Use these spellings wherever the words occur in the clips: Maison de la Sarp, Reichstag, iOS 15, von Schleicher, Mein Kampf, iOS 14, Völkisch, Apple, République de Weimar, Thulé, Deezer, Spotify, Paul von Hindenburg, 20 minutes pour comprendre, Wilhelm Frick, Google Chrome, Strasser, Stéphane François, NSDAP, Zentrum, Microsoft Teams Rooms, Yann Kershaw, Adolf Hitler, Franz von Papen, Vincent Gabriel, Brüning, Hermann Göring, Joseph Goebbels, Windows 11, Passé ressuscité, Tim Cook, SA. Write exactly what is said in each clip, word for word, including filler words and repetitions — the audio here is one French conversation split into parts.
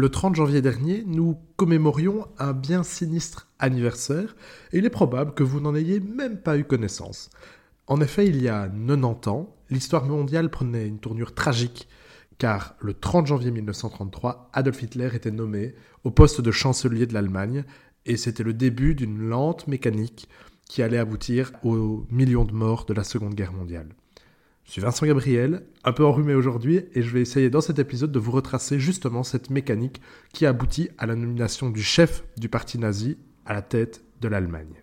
Le trente janvier dernier, nous commémorions un bien sinistre anniversaire et il est probable que vous n'en ayez même pas eu connaissance. En effet, il y a quatre-vingt-dix ans, l'histoire mondiale prenait une tournure tragique car le trente janvier mille neuf cent trente-trois, Adolf Hitler était nommé au poste de chancelier de l'Allemagne et c'était le début d'une lente mécanique qui allait aboutir aux millions de morts de la Seconde Guerre mondiale. Je suis Vincent Gabriel, un peu enrhumé aujourd'hui, et je vais essayer dans cet épisode de vous retracer justement cette mécanique qui aboutit à la nomination du chef du parti nazi à la tête de l'Allemagne.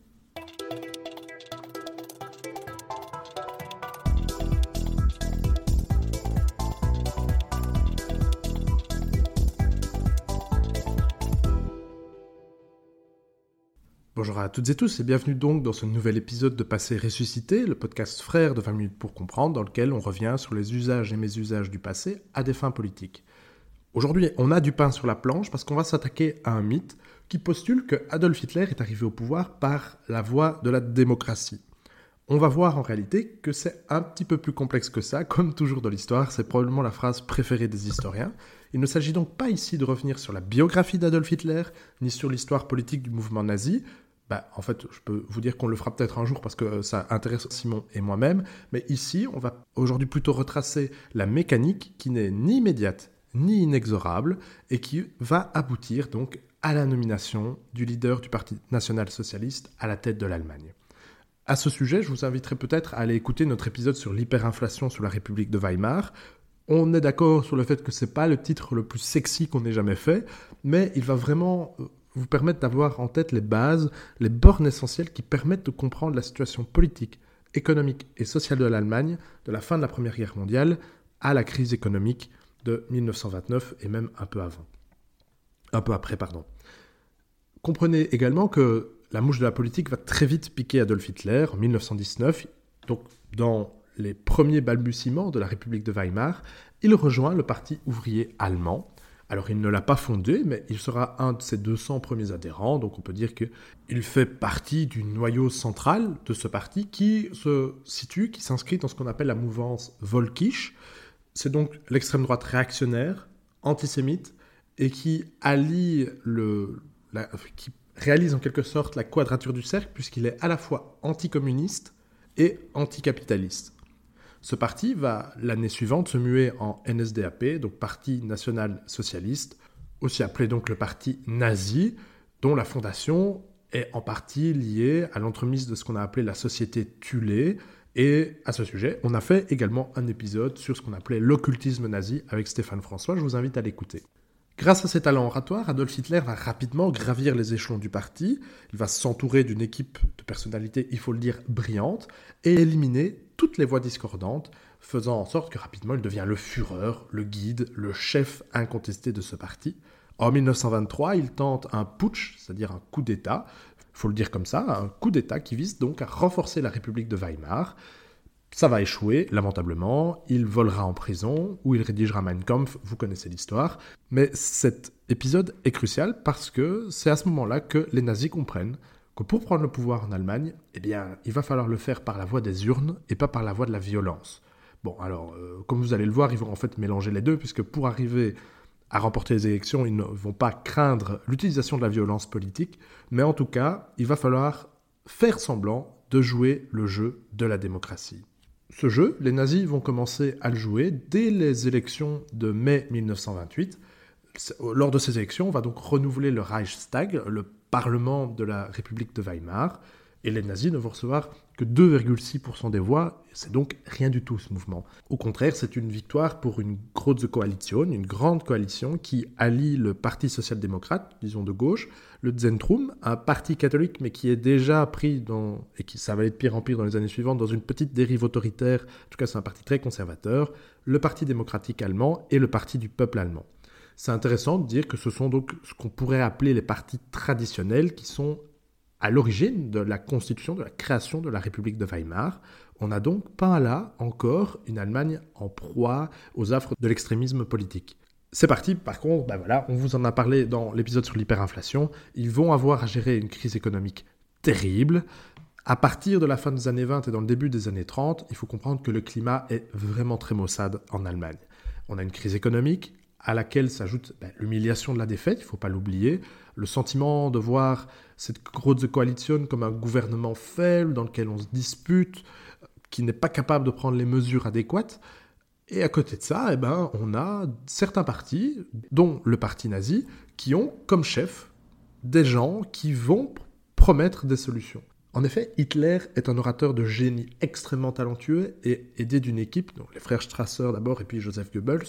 Bonjour à toutes et tous et bienvenue donc dans ce nouvel épisode de Passé ressuscité, le podcast frère de vingt minutes pour comprendre, dans lequel on revient sur les usages et mésusages du passé à des fins politiques. Aujourd'hui, on a du pain sur la planche parce qu'on va s'attaquer à un mythe qui postule que Adolf Hitler est arrivé au pouvoir par la voie de la démocratie. On va voir en réalité que c'est un petit peu plus complexe que ça, comme toujours dans l'histoire, c'est probablement la phrase préférée des historiens. Il ne s'agit donc pas ici de revenir sur la biographie d'Adolf Hitler, ni sur l'histoire politique du mouvement nazi. Bah, en fait, je peux vous dire qu'on le fera peut-être un jour parce que ça intéresse Simon et moi-même, mais ici, on va aujourd'hui plutôt retracer la mécanique qui n'est ni immédiate, ni inexorable, et qui va aboutir donc à la nomination du leader du Parti National Socialiste à la tête de l'Allemagne. À ce sujet, je vous inviterai peut-être à aller écouter notre épisode sur l'hyperinflation sous la République de Weimar. On est d'accord sur le fait que c'est pas le titre le plus sexy qu'on ait jamais fait, mais il va vraiment vous permettre d'avoir en tête les bases, les bornes essentielles qui permettent de comprendre la situation politique, économique et sociale de l'Allemagne de la fin de la Première Guerre mondiale à la crise économique de mille neuf cent vingt-neuf et même un peu avant. Un peu après, pardon. Comprenez également que la mouche de la politique va très vite piquer Adolf Hitler en mille neuf cent dix-neuf, donc dans les premiers balbutiements de la République de Weimar, il rejoint le parti ouvrier allemand. Alors, il ne l'a pas fondé, mais il sera un de ses deux cents premiers adhérents, donc on peut dire qu'il fait partie du noyau central de ce parti qui se situe, qui s'inscrit dans ce qu'on appelle la mouvance Völkisch. C'est donc l'extrême droite réactionnaire, antisémite, et qui allie le... La, qui réalise en quelque sorte la quadrature du cercle, puisqu'il est à la fois anticommuniste et anticapitaliste. Ce parti va, l'année suivante, se muer en N S D A P, donc Parti National Socialiste, aussi appelé donc le Parti Nazi, dont la fondation est en partie liée à l'entremise de ce qu'on a appelé la société Thulé. Et à ce sujet, on a fait également un épisode sur ce qu'on appelait l'occultisme nazi avec Stéphane François. Je vous invite à l'écouter. Grâce à ses talents oratoires, Adolf Hitler va rapidement gravir les échelons du parti. Il va s'entourer d'une équipe de personnalités, il faut le dire, brillantes, et éliminer toutes les voix discordantes, faisant en sorte que rapidement il devient le Führer, le guide, le chef incontesté de ce parti. En mille neuf cent vingt-trois, il tente un putsch, c'est-à-dire un coup d'État, il faut le dire comme ça, un coup d'État qui vise donc à renforcer la République de Weimar. Ça va échouer, lamentablement, il volera en prison, où il rédigera Mein Kampf, vous connaissez l'histoire. Mais cet épisode est crucial parce que c'est à ce moment-là que les nazis comprennent que pour prendre le pouvoir en Allemagne, eh bien, il va falloir le faire par la voie des urnes et pas par la voie de la violence. Bon, alors, euh, comme vous allez le voir, ils vont en fait mélanger les deux, puisque pour arriver à remporter les élections, ils ne vont pas craindre l'utilisation de la violence politique, mais en tout cas, il va falloir faire semblant de jouer le jeu de la démocratie. Ce jeu, les nazis vont commencer à le jouer dès les élections de mai mille neuf cent vingt-huit. Lors de ces élections, on va donc renouveler le Reichstag, le parlement de la République de Weimar, et les nazis ne vont recevoir que deux virgule six pour cent des voix, c'est donc rien du tout ce mouvement. Au contraire, c'est une victoire pour une grosse coalition, une grande coalition qui allie le Parti social-démocrate, disons de gauche, le Zentrum, un parti catholique mais qui est déjà pris dans, et qui ça va aller de pire en pire dans les années suivantes, dans une petite dérive autoritaire, en tout cas c'est un parti très conservateur, le Parti démocratique allemand et le Parti du peuple allemand. C'est intéressant de dire que ce sont donc ce qu'on pourrait appeler les partis traditionnels qui sont à l'origine de la constitution, de la création de la République de Weimar. On a donc peint là encore une Allemagne en proie aux affres de l'extrémisme politique. Ces partis, par contre, ben voilà, on vous en a parlé dans l'épisode sur l'hyperinflation, ils vont avoir à gérer une crise économique terrible. À partir de la fin des années vingt et dans le début des années trente, il faut comprendre que le climat est vraiment très maussade en Allemagne. On a une crise économique, à laquelle s'ajoute ben, l'humiliation de la défaite, il ne faut pas l'oublier, le sentiment de voir cette grosse coalition comme un gouvernement faible dans lequel on se dispute, qui n'est pas capable de prendre les mesures adéquates. Et à côté de ça, eh ben, on a certains partis, dont le parti nazi, qui ont comme chef des gens qui vont promettre des solutions. En effet, Hitler est un orateur de génie extrêmement talentueux et aidé d'une équipe, donc les frères Strasser d'abord et puis Joseph Goebbels,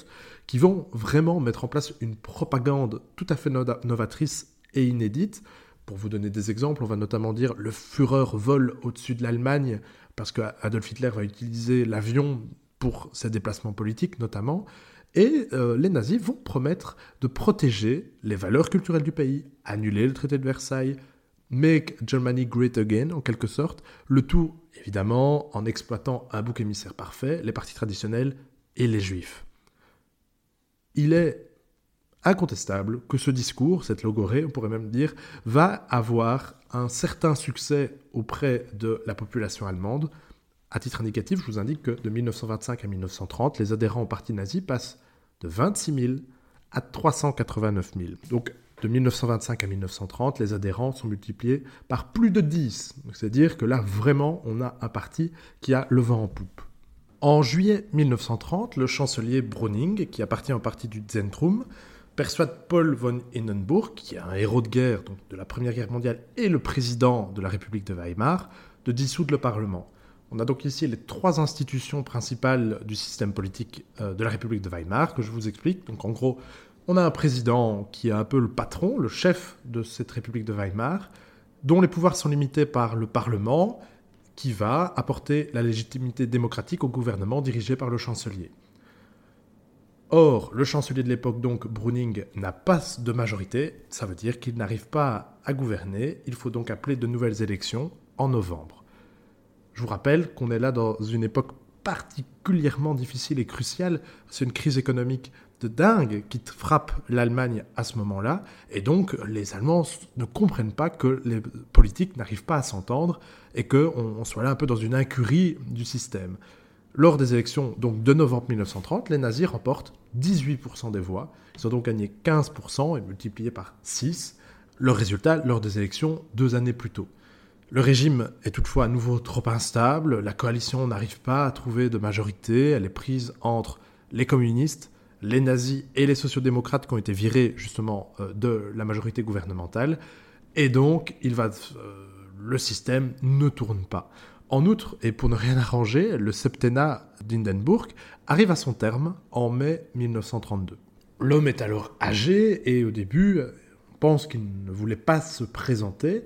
qui vont vraiment mettre en place une propagande tout à fait novatrice et inédite. Pour vous donner des exemples, on va notamment dire le Führer vole au-dessus de l'Allemagne parce qu'Adolf Hitler va utiliser l'avion pour ses déplacements politiques notamment. Et euh, les nazis vont promettre de protéger les valeurs culturelles du pays, annuler le traité de Versailles, Make Germany Great Again, en quelque sorte, le tout, évidemment, en exploitant un bouc émissaire parfait, les partis traditionnels et les juifs. Il est incontestable que ce discours, cette logorrhée, on pourrait même dire, va avoir un certain succès auprès de la population allemande. À titre indicatif, je vous indique que de mille neuf cent vingt-cinq à mille neuf cent trente, les adhérents au parti nazi passent de vingt-six mille à trois cent quatre-vingt-neuf mille. Donc, de mille neuf cent vingt-cinq à mille neuf cent trente, les adhérents sont multipliés par plus de dix. C'est-à-dire que là, vraiment, on a un parti qui a le vent en poupe. En juillet mille neuf cent trente, le chancelier Brüning, qui appartient au parti du Zentrum, persuade Paul von Hindenburg, qui est un héros de guerre donc de la Première Guerre mondiale et le président de la République de Weimar, de dissoudre le Parlement. On a donc ici les trois institutions principales du système politique de la République de Weimar, que je vous explique. Donc en gros, on a un président qui est un peu le patron, le chef de cette République de Weimar, dont les pouvoirs sont limités par le Parlement, qui va apporter la légitimité démocratique au gouvernement dirigé par le chancelier. Or, le chancelier de l'époque, donc Brüning, n'a pas de majorité, ça veut dire qu'il n'arrive pas à gouverner, il faut donc appeler de nouvelles élections en novembre. Je vous rappelle qu'on est là dans une époque particulièrement difficile et cruciale, c'est une crise économique de dingue qui frappe l'Allemagne à ce moment-là, et donc les Allemands ne comprennent pas que les politiques n'arrivent pas à s'entendre et qu'on soit là un peu dans une incurie du système. Lors des élections donc, de novembre mille neuf cent trente, les nazis remportent dix-huit pour cent des voix, ils ont donc gagné quinze pour cent et multiplié par six, leur résultat lors des élections deux années plus tôt. Le régime est toutefois à nouveau trop instable, la coalition n'arrive pas à trouver de majorité, elle est prise entre les communistes, les nazis et les sociodémocrates qui ont été virés justement de la majorité gouvernementale, et donc il va, euh, le système ne tourne pas. En outre, et pour ne rien arranger, le septennat d'Hindenburg arrive à son terme en mai mille neuf cent trente-deux. L'homme est alors âgé et au début, on pense qu'il ne voulait pas se présenter,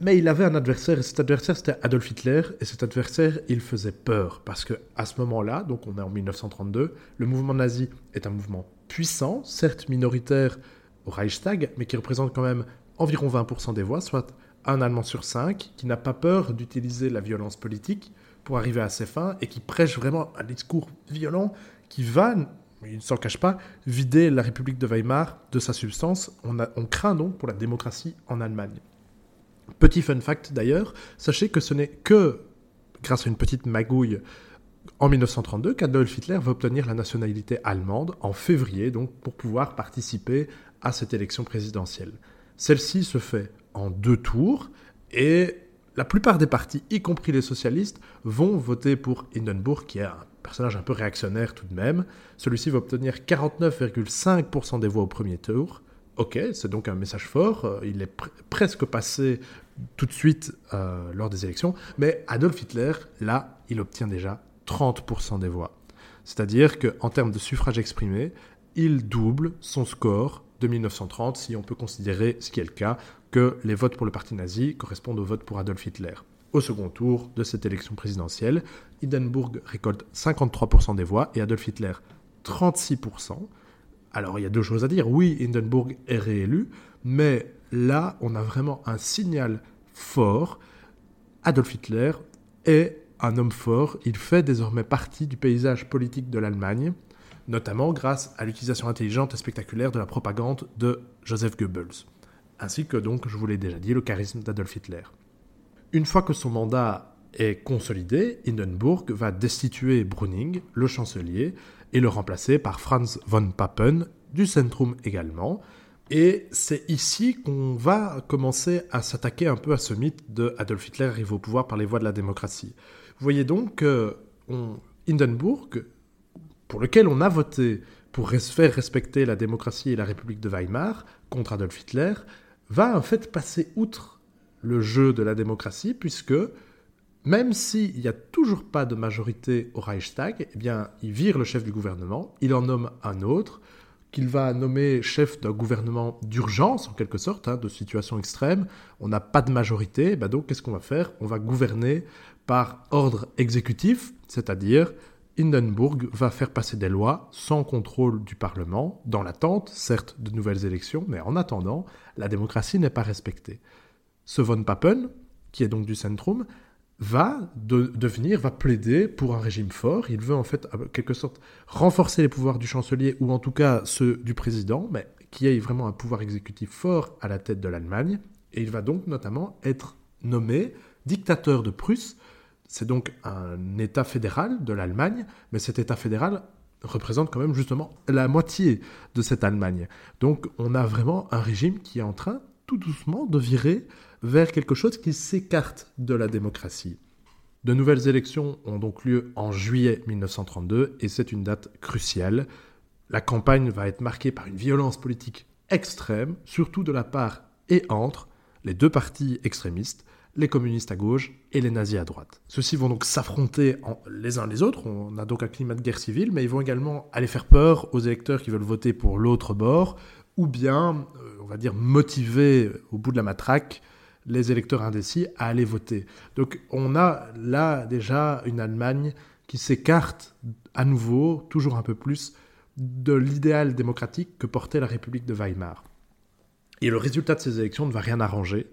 mais il avait un adversaire, et cet adversaire, c'était Adolf Hitler, et cet adversaire, il faisait peur, parce qu'à ce moment-là, donc on est en mille neuf cent trente-deux, le mouvement nazi est un mouvement puissant, certes minoritaire au Reichstag, mais qui représente quand même environ vingt pour cent des voix, soit un Allemand sur cinq, qui n'a pas peur d'utiliser la violence politique pour arriver à ses fins, et qui prêche vraiment un discours violent qui va, il ne s'en cache pas, vider la République de Weimar de sa substance. On, a, on craint donc pour la démocratie en Allemagne. Petit fun fact d'ailleurs, sachez que ce n'est que grâce à une petite magouille en mille neuf cent trente-deux qu'Adolf Hitler va obtenir la nationalité allemande en février, donc pour pouvoir participer à cette élection présidentielle. Celle-ci se fait en deux tours et la plupart des partis, y compris les socialistes, vont voter pour Hindenburg, qui est un personnage un peu réactionnaire tout de même. Celui-ci va obtenir quarante-neuf virgule cinq pour cent des voix au premier tour. Ok, c'est donc un message fort, il est pr- presque passé tout de suite euh, lors des élections, mais Adolf Hitler, là, il obtient déjà trente pour cent des voix. C'est-à-dire qu'en termes de suffrage exprimé, il double son score de mille neuf cent trente, si on peut considérer, ce qui est le cas, que les votes pour le parti nazi correspondent aux votes pour Adolf Hitler. Au second tour de cette élection présidentielle, Hindenburg récolte cinquante-trois pour cent des voix et Adolf Hitler trente-six pour cent. Alors, il y a deux choses à dire. Oui, Hindenburg est réélu, mais là, on a vraiment un signal fort. Adolf Hitler est un homme fort. Il fait désormais partie du paysage politique de l'Allemagne, notamment grâce à l'utilisation intelligente et spectaculaire de la propagande de Joseph Goebbels, ainsi que, donc, je vous l'ai déjà dit, le charisme d'Adolf Hitler. Une fois que son mandat est consolidé, Hindenburg va destituer Brüning, le chancelier, et le remplacer par Franz von Papen, du Centrum également. Et c'est ici qu'on va commencer à s'attaquer un peu à ce mythe de Adolf Hitler arrive au pouvoir par les voies de la démocratie. Vous voyez donc que on, Hindenburg, pour lequel on a voté pour res- faire respecter la démocratie et la République de Weimar contre Adolf Hitler, va en fait passer outre le jeu de la démocratie, puisque même s'il n'y a toujours pas de majorité au Reichstag, eh bien, il vire le chef du gouvernement, il en nomme un autre, qu'il va nommer chef d'un gouvernement d'urgence, en quelque sorte, hein, de situation extrême. On n'a pas de majorité, bah donc qu'est-ce qu'on va faire? On va gouverner par ordre exécutif, c'est-à-dire Hindenburg va faire passer des lois sans contrôle du Parlement, dans l'attente, certes, de nouvelles élections, mais en attendant, la démocratie n'est pas respectée. Ce von Papen, qui est donc du Centrum, va de, devenir, va plaider pour un régime fort. Il veut en fait, en quelque sorte, renforcer les pouvoirs du chancelier, ou en tout cas ceux du président, mais qui ait vraiment un pouvoir exécutif fort à la tête de l'Allemagne. Et il va donc notamment être nommé dictateur de Prusse. C'est donc un État fédéral de l'Allemagne, mais cet État fédéral représente quand même justement la moitié de cette Allemagne. Donc on a vraiment un régime qui est en train, tout doucement, de virer vers quelque chose qui s'écarte de la démocratie. De nouvelles élections ont donc lieu en juillet mille neuf cent trente-deux, et c'est une date cruciale. La campagne va être marquée par une violence politique extrême, surtout de la part et entre les deux partis extrémistes, les communistes à gauche et les nazis à droite. Ceux-ci vont donc s'affronter en, les uns les autres, on a donc un climat de guerre civile, mais ils vont également aller faire peur aux électeurs qui veulent voter pour l'autre bord, ou bien, on va dire, motiver au bout de la matraque les électeurs indécis à aller voter. Donc on a là déjà une Allemagne qui s'écarte à nouveau, toujours un peu plus, de l'idéal démocratique que portait la République de Weimar. Et le résultat de ces élections ne va rien arranger.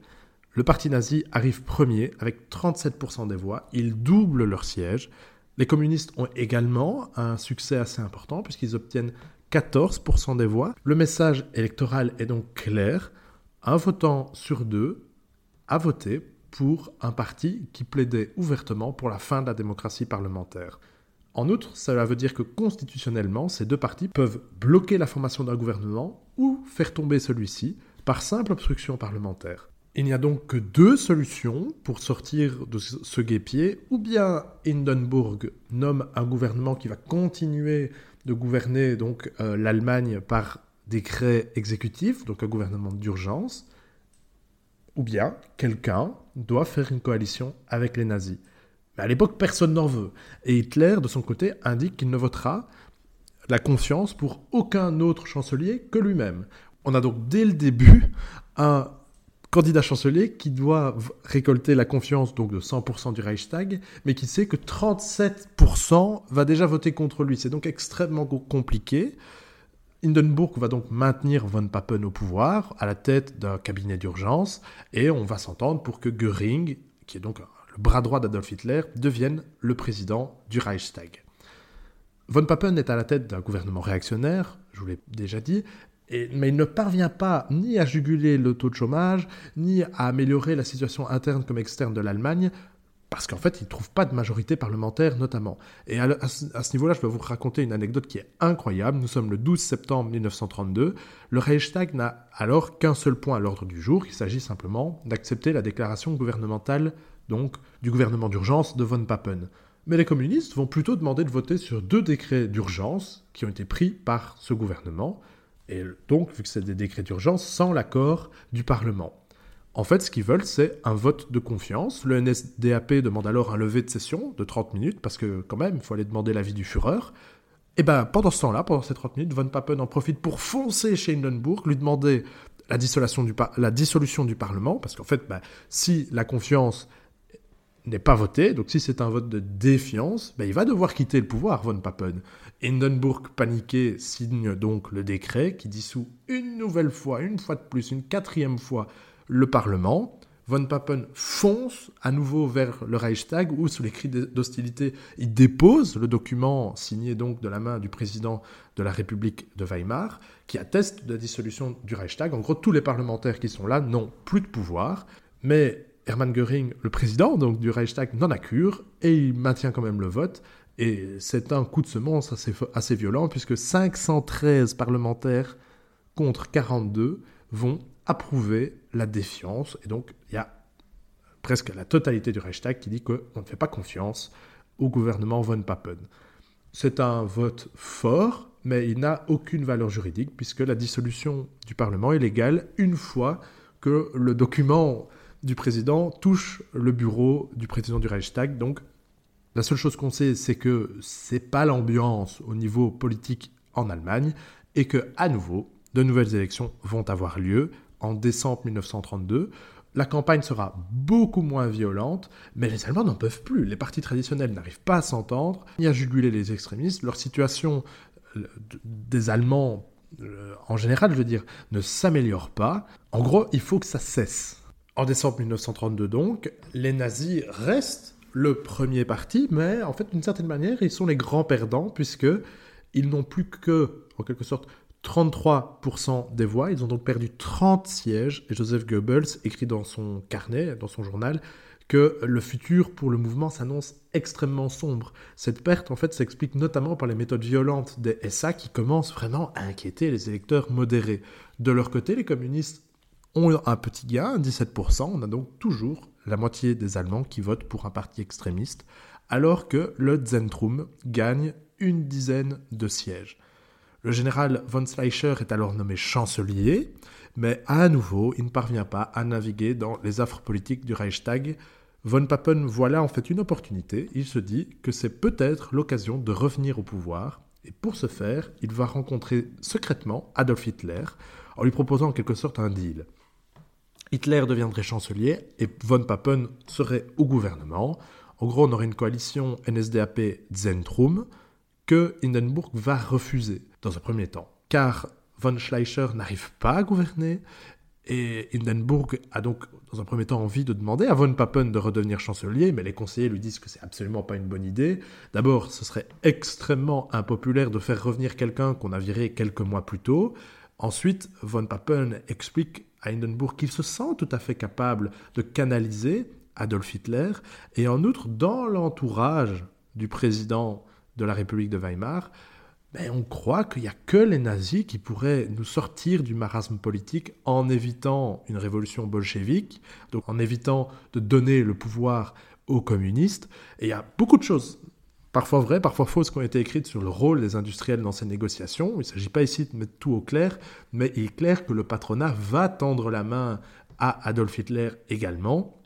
Le parti nazi arrive premier avec trente-sept pour cent des voix, ils doublent leur siège. Les communistes ont également un succès assez important puisqu'ils obtiennent quatorze pour cent des voix. Le message électoral est donc clair, un votant sur deux a voté pour un parti qui plaidait ouvertement pour la fin de la démocratie parlementaire. En outre, cela veut dire que constitutionnellement, ces deux partis peuvent bloquer la formation d'un gouvernement ou faire tomber celui-ci par simple obstruction parlementaire. Il n'y a donc que deux solutions pour sortir de ce guêpier, ou bien Hindenburg nomme un gouvernement qui va continuer de gouverner donc euh, l'Allemagne par décret exécutif, donc un gouvernement d'urgence, ou bien quelqu'un doit faire une coalition avec les nazis. Mais à l'époque, personne n'en veut. Et Hitler, de son côté, indique qu'il ne votera la confiance pour aucun autre chancelier que lui-même. On a donc dès le début un candidat chancelier qui doit récolter la confiance donc de cent pour cent du Reichstag, mais qui sait que trente-sept pour cent va déjà voter contre lui. C'est donc extrêmement compliqué. Hindenburg va donc maintenir von Papen au pouvoir, à la tête d'un cabinet d'urgence, et on va s'entendre pour que Göring, qui est donc le bras droit d'Adolf Hitler, devienne le président du Reichstag. Von Papen est à la tête d'un gouvernement réactionnaire, je vous l'ai déjà dit, et, mais il ne parvient pas ni à juguler le taux de chômage, ni à améliorer la situation interne comme externe de l'Allemagne, parce qu'en fait, il ne trouve pas de majorité parlementaire, notamment. Et à, le, à, ce, à ce niveau-là, je vais vous raconter une anecdote qui est incroyable. Nous sommes le douze septembre mille neuf cent trente-deux. Le Reichstag n'a alors qu'un seul point à l'ordre du jour. Il s'agit simplement d'accepter la déclaration gouvernementale, donc, du gouvernement d'urgence de von Papen. Mais les communistes vont plutôt demander de voter sur deux décrets d'urgence qui ont été pris par ce gouvernement. Et donc, vu que c'est des décrets d'urgence, sans l'accord du Parlement. En fait, ce qu'ils veulent, c'est un vote de confiance. Le N S D A P demande alors un lever de session de trente minutes, parce que quand même, il faut aller demander l'avis du Führer. Et bien, pendant ce temps-là, pendant ces trente minutes, von Papen en profite pour foncer chez Hindenburg, lui demander la dissolution du, par- la dissolution du Parlement, parce qu'en fait, ben, si la confiance n'est pas votée, donc si c'est un vote de défiance, ben, il va devoir quitter le pouvoir, von Papen. Hindenburg, paniqué, signe donc le décret qui dissout une nouvelle fois, une fois de plus, une quatrième fois, le Parlement. Von Papen fonce à nouveau vers le Reichstag où, sous les cris d'hostilité, il dépose le document signé donc de la main du président de la République de Weimar qui atteste de la dissolution du Reichstag. En gros, tous les parlementaires qui sont là n'ont plus de pouvoir, mais Hermann Göring, le président donc du Reichstag, n'en a cure et il maintient quand même le vote. Et c'est un coup de semence assez, assez violent, puisque cinq cent treize parlementaires contre quarante-deux vont approuver la défiance. Et donc, il y a presque la totalité du Reichstag qui dit qu'on ne fait pas confiance au gouvernement von Papen. C'est un vote fort, mais il n'a aucune valeur juridique, puisque la dissolution du Parlement est légale une fois que le document du président touche le bureau du président du Reichstag. Donc, la seule chose qu'on sait, c'est que ce n'est pas l'ambiance au niveau politique en Allemagne et qu'à nouveau, de nouvelles élections vont avoir lieu en décembre mille neuf cent trente-deux. La campagne sera beaucoup moins violente, mais les Allemands n'en peuvent plus. Les partis traditionnels n'arrivent pas à s'entendre, ni à juguler les extrémistes. Leur situation des Allemands, en général, je veux dire, ne s'améliore pas. En gros, il faut que ça cesse. En décembre mille neuf cent trente-deux, donc, les nazis restent le premier parti, mais en fait, d'une certaine manière, ils sont les grands perdants, puisqu'ils n'ont plus que, en quelque sorte, trente-trois pour cent des voix. Ils ont donc perdu trente sièges, et Joseph Goebbels écrit dans son carnet, dans son journal, que le futur pour le mouvement s'annonce extrêmement sombre. Cette perte, en fait, s'explique notamment par les méthodes violentes des S A qui commencent vraiment à inquiéter les électeurs modérés. De leur côté, les communistes ont un petit gain, dix-sept pour cent, on a donc toujours la moitié des Allemands qui votent pour un parti extrémiste, alors que le Zentrum gagne une dizaine de sièges. Le général von Schleicher est alors nommé chancelier, mais à nouveau, il ne parvient pas à naviguer dans les affres politiques du Reichstag. Von Papen voit là en fait une opportunité, il se dit que c'est peut-être l'occasion de revenir au pouvoir, et pour ce faire, il va rencontrer secrètement Adolf Hitler, en lui proposant en quelque sorte un deal. Hitler deviendrait chancelier et von Papen serait au gouvernement. En gros, on aurait une coalition N S D A P Zentrum que Hindenburg va refuser dans un premier temps, car von Schleicher n'arrive pas à gouverner et Hindenburg a donc dans un premier temps envie de demander à von Papen de redevenir chancelier, mais les conseillers lui disent que c'est absolument pas une bonne idée. D'abord, ce serait extrêmement impopulaire de faire revenir quelqu'un qu'on a viré quelques mois plus tôt. Ensuite, von Papen explique à Hindenburg qu'il se sent tout à fait capable de canaliser Adolf Hitler, et en outre, dans l'entourage du président de la République de Weimar, ben on croit qu'il n'y a que les nazis qui pourraient nous sortir du marasme politique en évitant une révolution bolchevique, donc en évitant de donner le pouvoir aux communistes. Et il y a beaucoup de choses, parfois vraies, parfois fausses, qui ont été écrites sur le rôle des industriels dans ces négociations. Il ne s'agit pas ici de mettre tout au clair, mais il est clair que le patronat va tendre la main à Adolf Hitler également.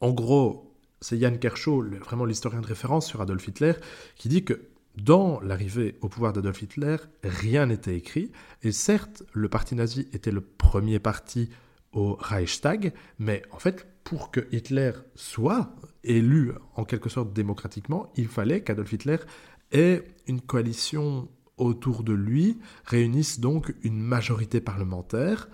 En gros, c'est Yann Kershaw, vraiment l'historien de référence sur Adolf Hitler, qui dit que dans l'arrivée au pouvoir d'Adolf Hitler, rien n'était écrit. Et certes, le parti nazi était le premier parti au Reichstag, mais en fait, pour que Hitler soit élu en quelque sorte démocratiquement, il fallait qu'Adolf Hitler ait une coalition autour de lui, réunisse donc une majorité parlementaire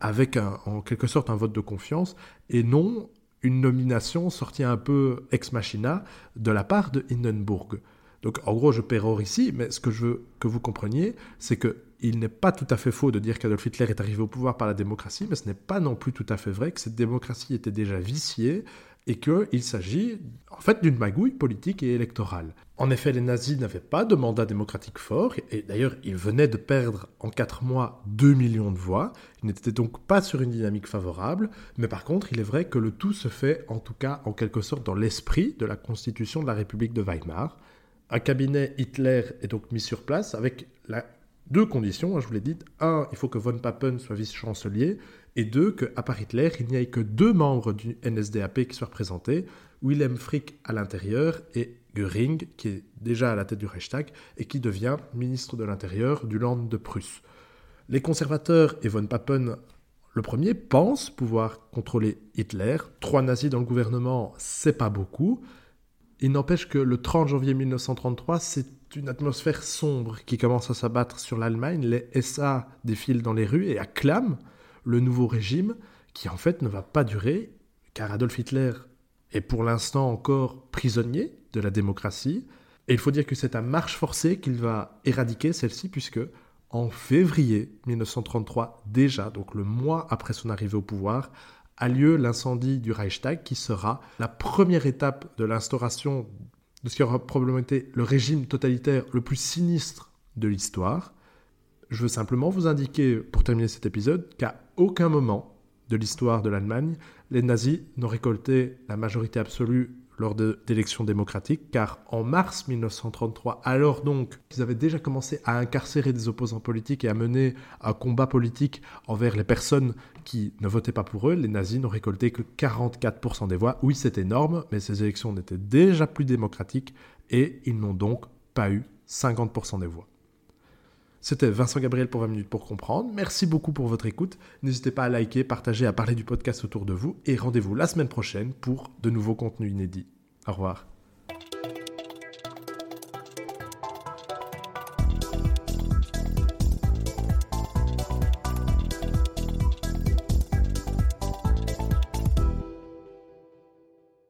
avec un, en quelque sorte un vote de confiance et non une nomination sortie un peu ex machina de la part de Hindenburg. Donc en gros, je pérore ici, mais ce que je veux que vous compreniez, c'est que il n'est pas tout à fait faux de dire qu'Adolf Hitler est arrivé au pouvoir par la démocratie, mais ce n'est pas non plus tout à fait vrai que cette démocratie était déjà viciée et qu'il s'agit en fait d'une magouille politique et électorale. En effet, les nazis n'avaient pas de mandat démocratique fort, et d'ailleurs, ils venaient de perdre en quatre mois deux millions de voix. Ils n'étaient donc pas sur une dynamique favorable, mais par contre, il est vrai que le tout se fait en tout cas en quelque sorte dans l'esprit de la constitution de la République de Weimar. Un cabinet Hitler est donc mis sur place avec la deux conditions, je vous l'ai dit. Un, il faut que von Papen soit vice-chancelier. Et deux, qu'à part Hitler, il n'y ait que deux membres du N S D A P qui soient représentés. Wilhelm Frick à l'intérieur et Göring, qui est déjà à la tête du Reichstag et qui devient ministre de l'Intérieur du Land de Prusse. Les conservateurs et von Papen, le premier, pensent pouvoir contrôler Hitler. Trois nazis dans le gouvernement, c'est pas beaucoup. Il n'empêche que le trente janvier mille neuf cent trente-trois, c'est une atmosphère sombre qui commence à s'abattre sur l'Allemagne. Les S A défilent dans les rues et acclament le nouveau régime qui en fait ne va pas durer, car Adolf Hitler est pour l'instant encore prisonnier de la démocratie. Et il faut dire que c'est à marche forcée qu'il va éradiquer celle-ci, puisque en février mille neuf cent trente-trois déjà, donc le mois après son arrivée au pouvoir, a lieu l'incendie du Reichstag qui sera la première étape de l'instauration de ce qui aura probablement été le régime totalitaire le plus sinistre de l'histoire. Je veux simplement vous indiquer, pour terminer cet épisode, qu'à aucun moment de l'histoire de l'Allemagne, les nazis n'ont récolté la majorité absolue lors de, d'élections démocratiques, car en mars mille neuf cent trente-trois, alors donc qu'ils avaient déjà commencé à incarcérer des opposants politiques et à mener un combat politique envers les personnes qui ne votaient pas pour eux, les nazis n'ont récolté que quarante-quatre pour cent des voix. Oui, c'est énorme, mais ces élections n'étaient déjà plus démocratiques et ils n'ont donc pas eu cinquante pour cent des voix. C'était Vincent Gabriel pour vingt minutes pour comprendre. Merci beaucoup pour votre écoute. N'hésitez pas à liker, partager, à parler du podcast autour de vous et rendez-vous la semaine prochaine pour de nouveaux contenus inédits. Au revoir.